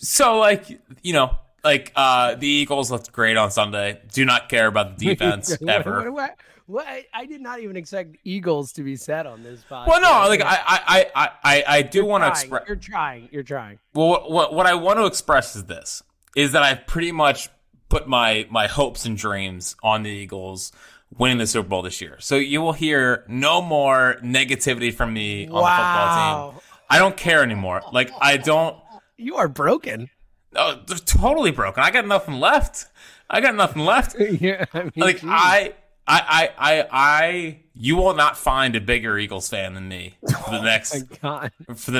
So, the Eagles looked great on Sunday. Do not care about the defense ever. What? I did not even expect Eagles to be said on this podcast. Well, no, I do want to express. You're trying. Well, what I want to express is this, is that I've pretty much put my hopes and dreams on the Eagles winning the Super Bowl this year. So you will hear no more negativity from me on the football team. I don't care anymore. You are broken. Oh, they're totally broken. I got nothing left. Yeah, I mean, like geez. I you will not find a bigger Eagles fan than me for the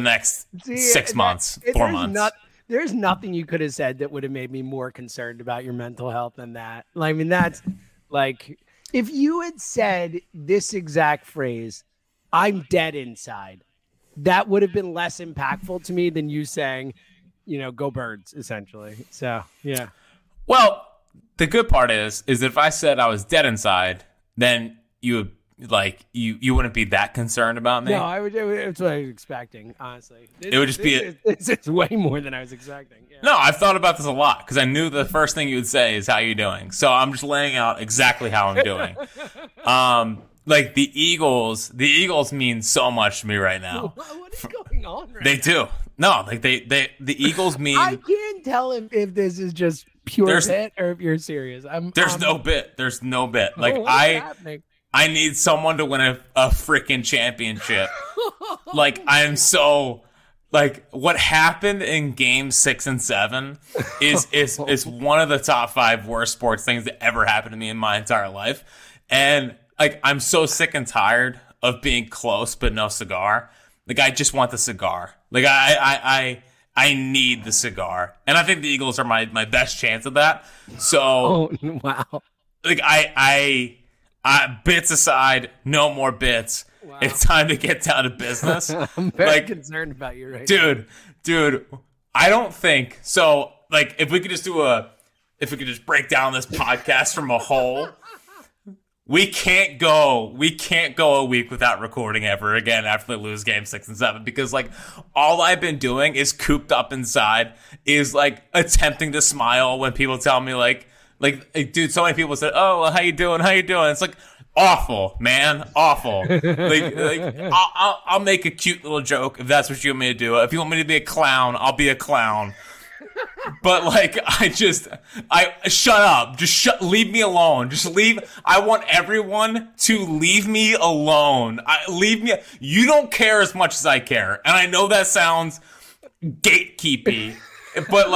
next 6 months, 4 months. There's nothing you could have said that would have made me more concerned about your mental health than that. I mean, that's like if you had said this exact phrase, "I'm dead inside," that would have been less impactful to me than you saying, go Birds, essentially. So, yeah. Well, the good part is if I said I was dead inside, then you would, you wouldn't be that concerned about me. No, I would. It's what I was expecting, honestly. It's way more than I was expecting. Yeah. No, I've thought about this a lot because I knew the first thing you would say is how you doing. So I'm just laying out exactly how I'm doing. The Eagles mean so much to me right now. What is going on right now? They do. No, the Eagles mean. I can't tell if this is just pure bit or if you're serious. There's no bit. There's no bit. I need someone to win a freaking championship. What happened in game 6 and 7 is one of the top 5 worst sports things that ever happened to me in my entire life. And I'm so sick and tired of being close but no cigar. I just want the cigar. I need the cigar. And I think the Eagles are my best chance of that. So wow. I bits aside, no more bits. Wow. It's time to get down to business. I'm very concerned about you right now. Dude, I don't think so. If we could just break down this podcast from a whole. We can't go a week without recording ever again after they lose game 6 and 7 because all I've been doing is cooped up inside is attempting to smile when people tell me dude, so many people said, "Oh, well, how you doing? How you doing?" It's awful, man, awful. I'll make a cute little joke if that's what you want me to do. If you want me to be a clown, I'll be a clown. But shut up. Leave me alone. I want everyone to leave me alone. You don't care as much as I care. And I know that sounds gatekeepy, but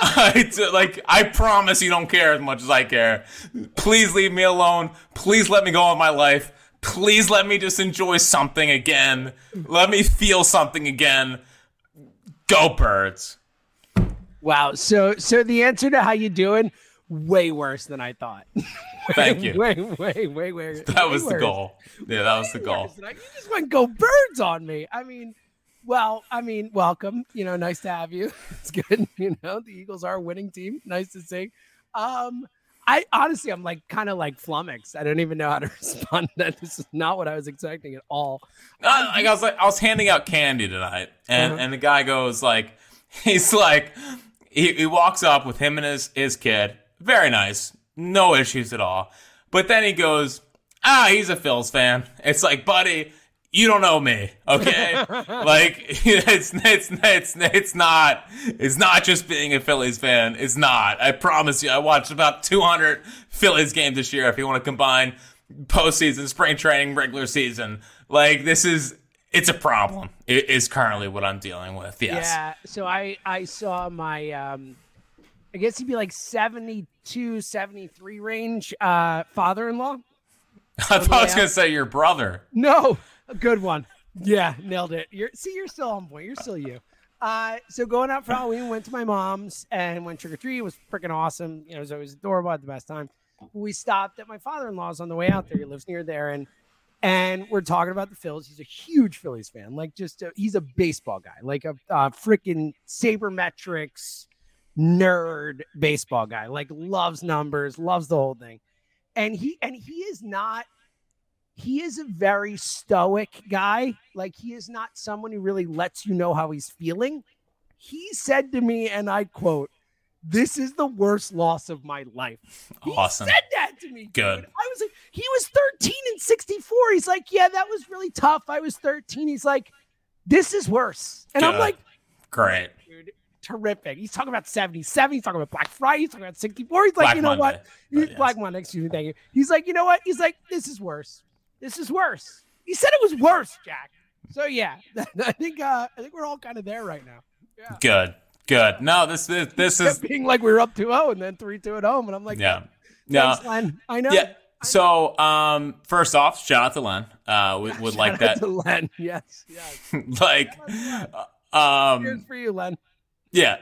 I promise you don't care as much as I care. Please leave me alone. Please let me go on my life. Please let me just enjoy something again. Let me feel something again. Go Birds. Wow. So the answer to how you doing, way worse than I thought. Thank you. Way worse. That was the goal. Yeah, that was the goal. You just went Go Birds on me. I mean, welcome. Nice to have you. It's good. The Eagles are a winning team. Nice to see. I honestly, I'm kind of flummoxed. I don't even know how to respond to that. This is not what I was expecting at all. I was handing out candy tonight, and and the guy goes He walks up with him and his kid. Very nice. No issues at all. But then he goes, he's a Phillies fan. It's buddy, you don't know me, okay? Like, it's not just being a Phillies fan. It's not. I promise you, I watched about 200 Phillies games this year if you want to combine postseason, spring training, regular season. Like, it's a problem. It is currently what I'm dealing with, yes. Yeah, so I saw my, I guess he'd be like 72, 73 range father-in-law. I thought I was going to say your brother. No, a good one. Yeah, nailed it. You're still on point. You're still you. So going out for Halloween, went to my mom's and went trick-or-treat. It was freaking awesome. You know, it was always adorable. I had the best time. We stopped at my father-in-law's on the way out there. He lives near there. And we're talking about the Phillies. He's a huge Phillies fan. Like, he's a baseball guy. Like a freaking sabermetrics nerd baseball guy. Like, loves numbers, loves the whole thing. And he is a very stoic guy. Like, he is not someone who really lets you know how he's feeling. He said to me, and I quote, "This is the worst loss of my life." Awesome. He said that to me. Good. Dude. I was like, he was 13 and 64. He's like, yeah, that was really tough. I was 13. He's like, this is worse. And good. I'm like, great. Dude, terrific. He's talking about 77. He's talking about Black Friday. He's talking about 64. He's like, Black you know Monday. What? He's, yes. Black Monday. Excuse me. Thank you. He's like, you know what? He's like, this is worse. This is worse. He said it was worse, Jack. So, yeah, I think we're all kind of there right now. Yeah. Good. Good. No, this is being like we were up 2-0 and then 3-2 at home, and I'm like, yeah, yeah, Len. I know. Yeah. So, first off, shout out to Len. Would shout like out that to Len. Yes. Like, here's for you, Len. Yeah.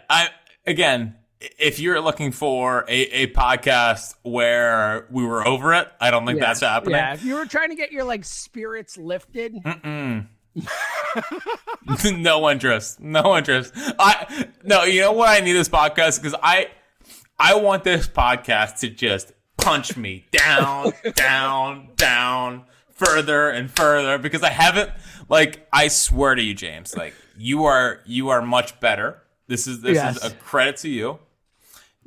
Again, if you're looking for a podcast where we were over it, I don't think that's happening. Yeah. If you were trying to get your like spirits lifted. Mm-mm. No interest. You know what I need this podcast? Because I want this podcast to just punch me down, down, further and further. Because I haven't, like, I swear to you, James, like, you are much better. This is a credit to you.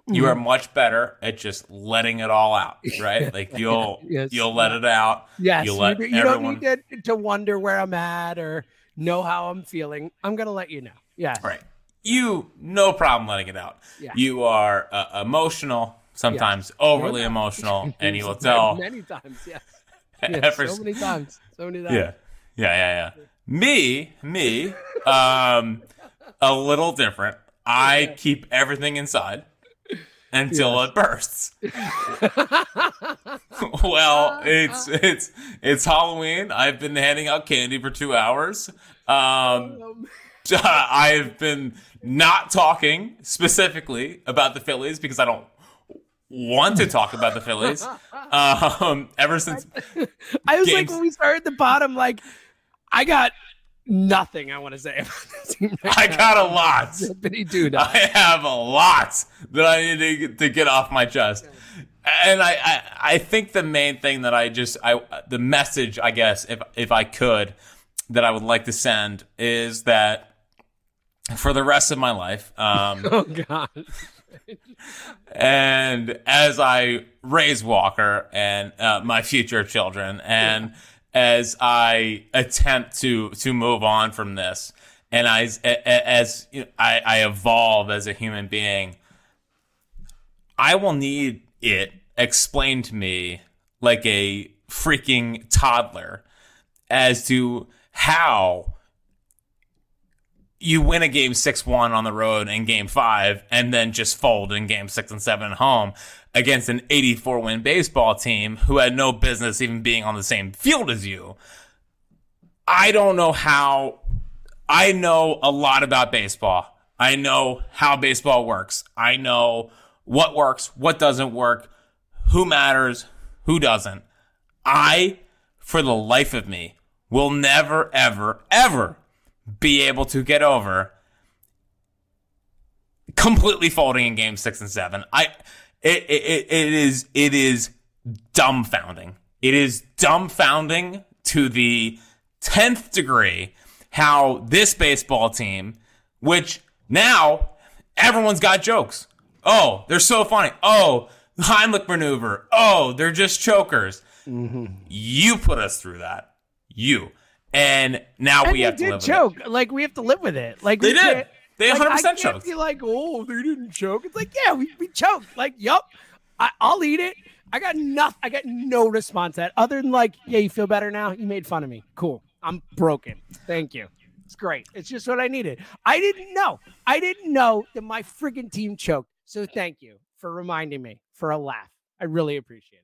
You are much better at just letting it all out, right? Like, you'll let it out. Yes, you everyone... don't need to wonder where I'm at or know how I'm feeling. I'm gonna let you know. Yes, right. You no problem letting it out. Yeah. You are emotional, sometimes overly emotional, and you will tell many times. Yes, so many times. Yeah. Me, a little different. I keep everything inside. Until it bursts. Well, it's Halloween. I've been handing out candy for 2 hours. I've been not talking specifically about the Phillies because I don't want to talk about the Phillies. Ever since I was like, when we started at the bottom, like I got nothing I want to say about this team right I now. Got a lot. I have a lot that I need to get off my chest. And I think the main thing that the message, I guess, if I could, that I would like to send is that for the rest of my life, oh God. And as I raise Walker and my future children and as I attempt to move on from this, and as I evolve as a human being, I will need it explained to me like a freaking toddler as to how you win a game 6-1 on the road in game 5 and then just fold in game 6 and 7 at home against an 84-win baseball team who had no business even being on the same field as you. I don't know how. I know a lot about baseball. I know how baseball works. I know what works, what doesn't work, who matters, who doesn't. I, for the life of me, will never, ever, ever be able to get over completely folding in game 6 and 7. It is dumbfounding. It is dumbfounding to the 10th degree how this baseball team, which now everyone's got jokes. Oh, they're so funny. Oh, Heimlich maneuver. Oh, they're just chokers. Mm-hmm. You put us through that. You. And now and we have to live choke. With it. Like, we have to live with it. Like, they did. They 100% like, choked. I can't be like, oh, they didn't choke. It's like, yeah, we choked. Like, yup, I'll eat it. I got no response to that other than like, yeah, you feel better now? You made fun of me. Cool. I'm broken. Thank you. It's great. It's just what I needed. I didn't know that my freaking team choked. So thank you for reminding me for a laugh. I really appreciate it.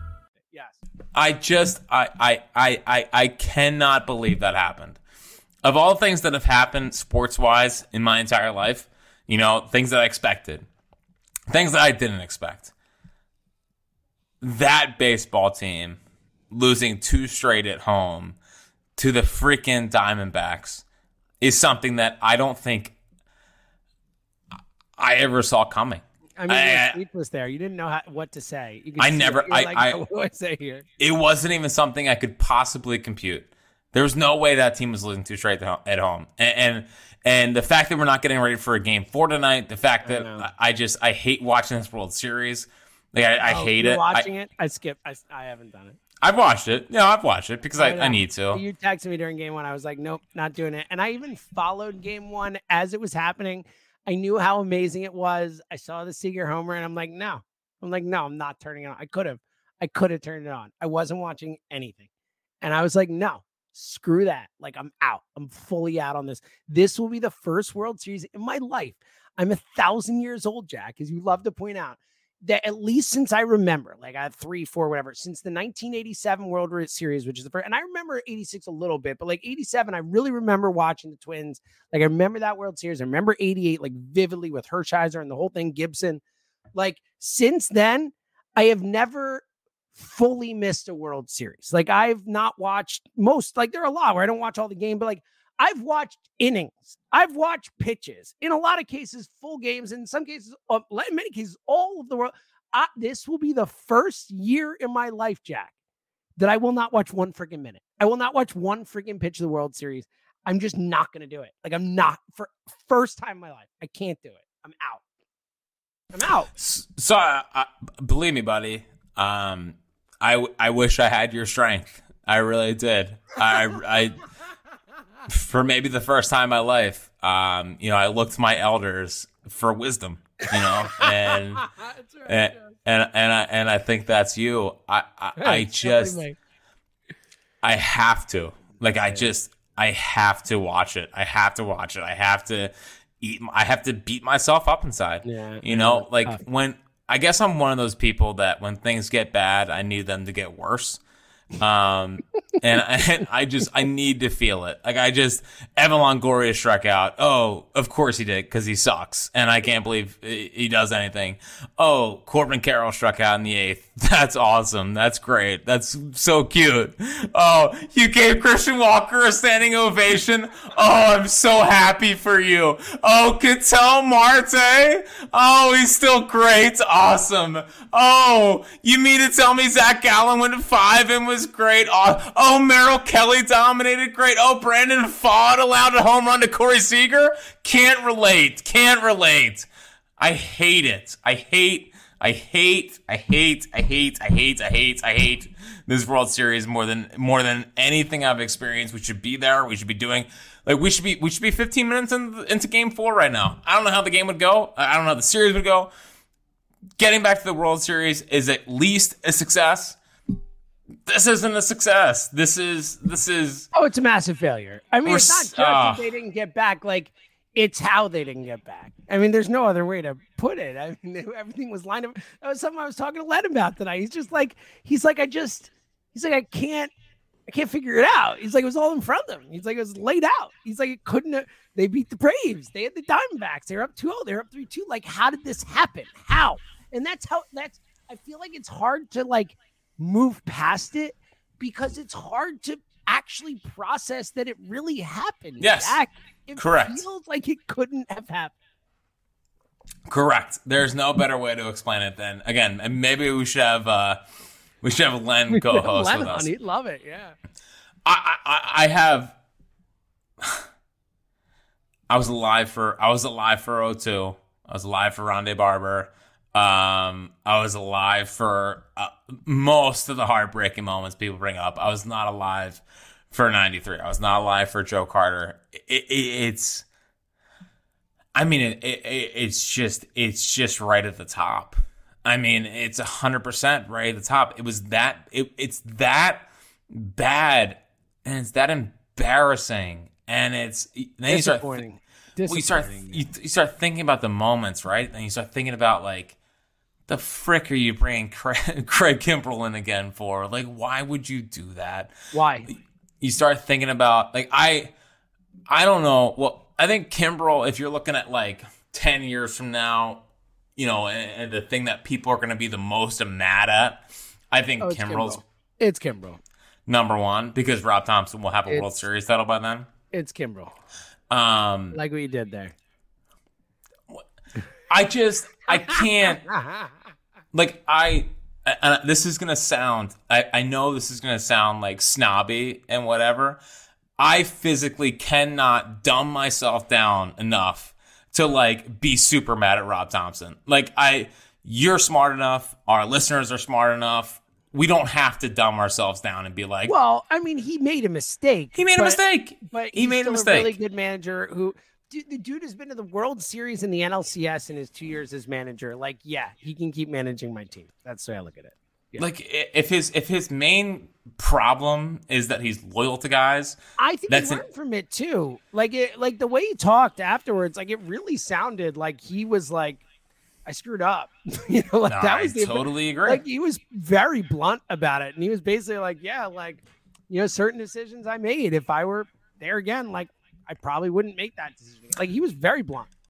I cannot believe that happened. Of all things that have happened sports-wise in my entire life, you know, things that I expected, things that I didn't expect. That baseball team losing two straight at home to the freaking Diamondbacks is something that I don't think I ever saw coming. I mean, you were sleepless there. You didn't know what to say. What do I say here? It wasn't even something I could possibly compute. There was no way that team was losing two straight at home. And the fact that we're not getting ready for a Game 4 tonight, the fact that I hate watching this World Series. Like I hate it. Watching it? I skipped. I haven't done it. I've watched it. Yeah, I've watched it because I need to. You texted me during Game 1. I was like, nope, not doing it. And I even followed Game 1 as it was happening. I knew how amazing it was. I saw the Seager homer, and I'm like, no, I'm not turning it on. I could have turned it on. I wasn't watching anything. And I was like, no, screw that. Like, I'm out. I'm fully out on this. This will be the first World Series in my life. I'm 1,000 years old, Jack, as you love to point out, that at least since I remember, like I had 3, 4, whatever, since the 1987 World Series, which is the first, and I remember 86 a little bit, but like 87, I really remember watching the Twins. Like I remember that World Series. I remember 88, like vividly with Hershiser and the whole thing, Gibson. Like since then, I have never fully missed a World Series. Like I've not watched most, like there are a lot where I don't watch all the game, but like I've watched innings. I've watched pitches. In a lot of cases, full games. In some cases, in many cases, all of the world. This will be the first year in my life, Jack, that I will not watch one freaking minute. I will not watch one freaking pitch of the World Series. I'm just not going to do it. Like, I'm not. For first time in my life, I can't do it. I'm out. So, believe me, buddy, I wish I had your strength. I really did. I for maybe the first time in my life, you know, I looked to my elders for wisdom, you know, and that's right, and I think that's you. I have to watch it. I have to beat myself up inside. Yeah, you know, like tough. When I guess I'm one of those people that when things get bad, I need them to get worse. I need to feel it. Like Evan Longoria struck out. Oh, of course he did. Cause he sucks. And I can't believe he does anything. Oh, Corbin Carroll struck out in the 8th. That's awesome. That's great. That's so cute. Oh, you gave Christian Walker a standing ovation. Oh, I'm so happy for you. Oh, Ketel Marte. Oh, he's still great. Awesome. Oh, you mean to tell me Zach Gallen went to 5 and was great. Oh, Merrill Kelly dominated. Great. Oh, Brandon Fodd allowed a home run to Corey Seager. Can't relate. I hate it. I hate this World Series more than anything I've experienced. We should be there. We should be doing like we should be 15 minutes into Game 4 right now. I don't know how the game would go. I don't know how the series would go. Getting back to the World Series is at least a success. This isn't a success. This is. Oh, it's a massive failure. I mean, it's not just that they didn't get back. Like, it's how they didn't get back. I mean, there's no other way to put it. I mean, everything was lined up. That was something I was talking to Len about tonight. He's like, I can't figure it out. He's like, it was all in front of him. He's like, it was laid out. He's like, it couldn't have, they beat the Braves. They had the Diamondbacks. They were up 2-0. They were up 3-2. Like, how did this happen? How? And I feel like it's hard to move past it because it's hard to actually process that it really happened. Yes. Correct. It feels like it couldn't have happened. Correct. There's no better way to explain it than, again, maybe we should have Len co-host with us. He'd love it, yeah. I was alive for 02. I was alive for Ronde Barber. I was alive for most of the heartbreaking moments people bring up. I was not alive for 93. I was not alive for Joe Carter. It's just right at the top. I mean, it's 100% right at the top. It was that. It's that bad, and it's that embarrassing, and it's then disappointing. You start thinking about the moments, right? And you start thinking about like, the frick are you bringing Craig Kimbrel in again for? Like, why would you do that? Why? You start thinking about like I don't know. Well, I think Kimbrel, if you're looking at like 10 years from now, you know, and the thing that people are going to be the most mad at, I think it's Kimbrel. Number one, because Rob Thompson will have a World Series title by then. It's Kimbrel. Like what you did there. I can't, like, and this is going to sound, I know this is going to sound like snobby and whatever. I physically cannot dumb myself down enough to like be super mad at Rob Thompson. Like you're smart enough. Our listeners are smart enough. We don't have to dumb ourselves down and be like, well, I mean, he made a mistake. But he's still a really good manager who the dude has been to the World Series and the NLCS in his 2 years as manager. Like, yeah, he can keep managing my team. That's the way I look at it. Yeah. Like if his main problem is that he's loyal to guys, I think he learned from it too. Like the way he talked afterwards, like it really sounded like he was like, I screwed up. You know, like I totally agree. Like he was very blunt about it, and he was basically like, yeah, like, you know, certain decisions I made, if I were there again, like I probably wouldn't make that decision. Like he was very blunt.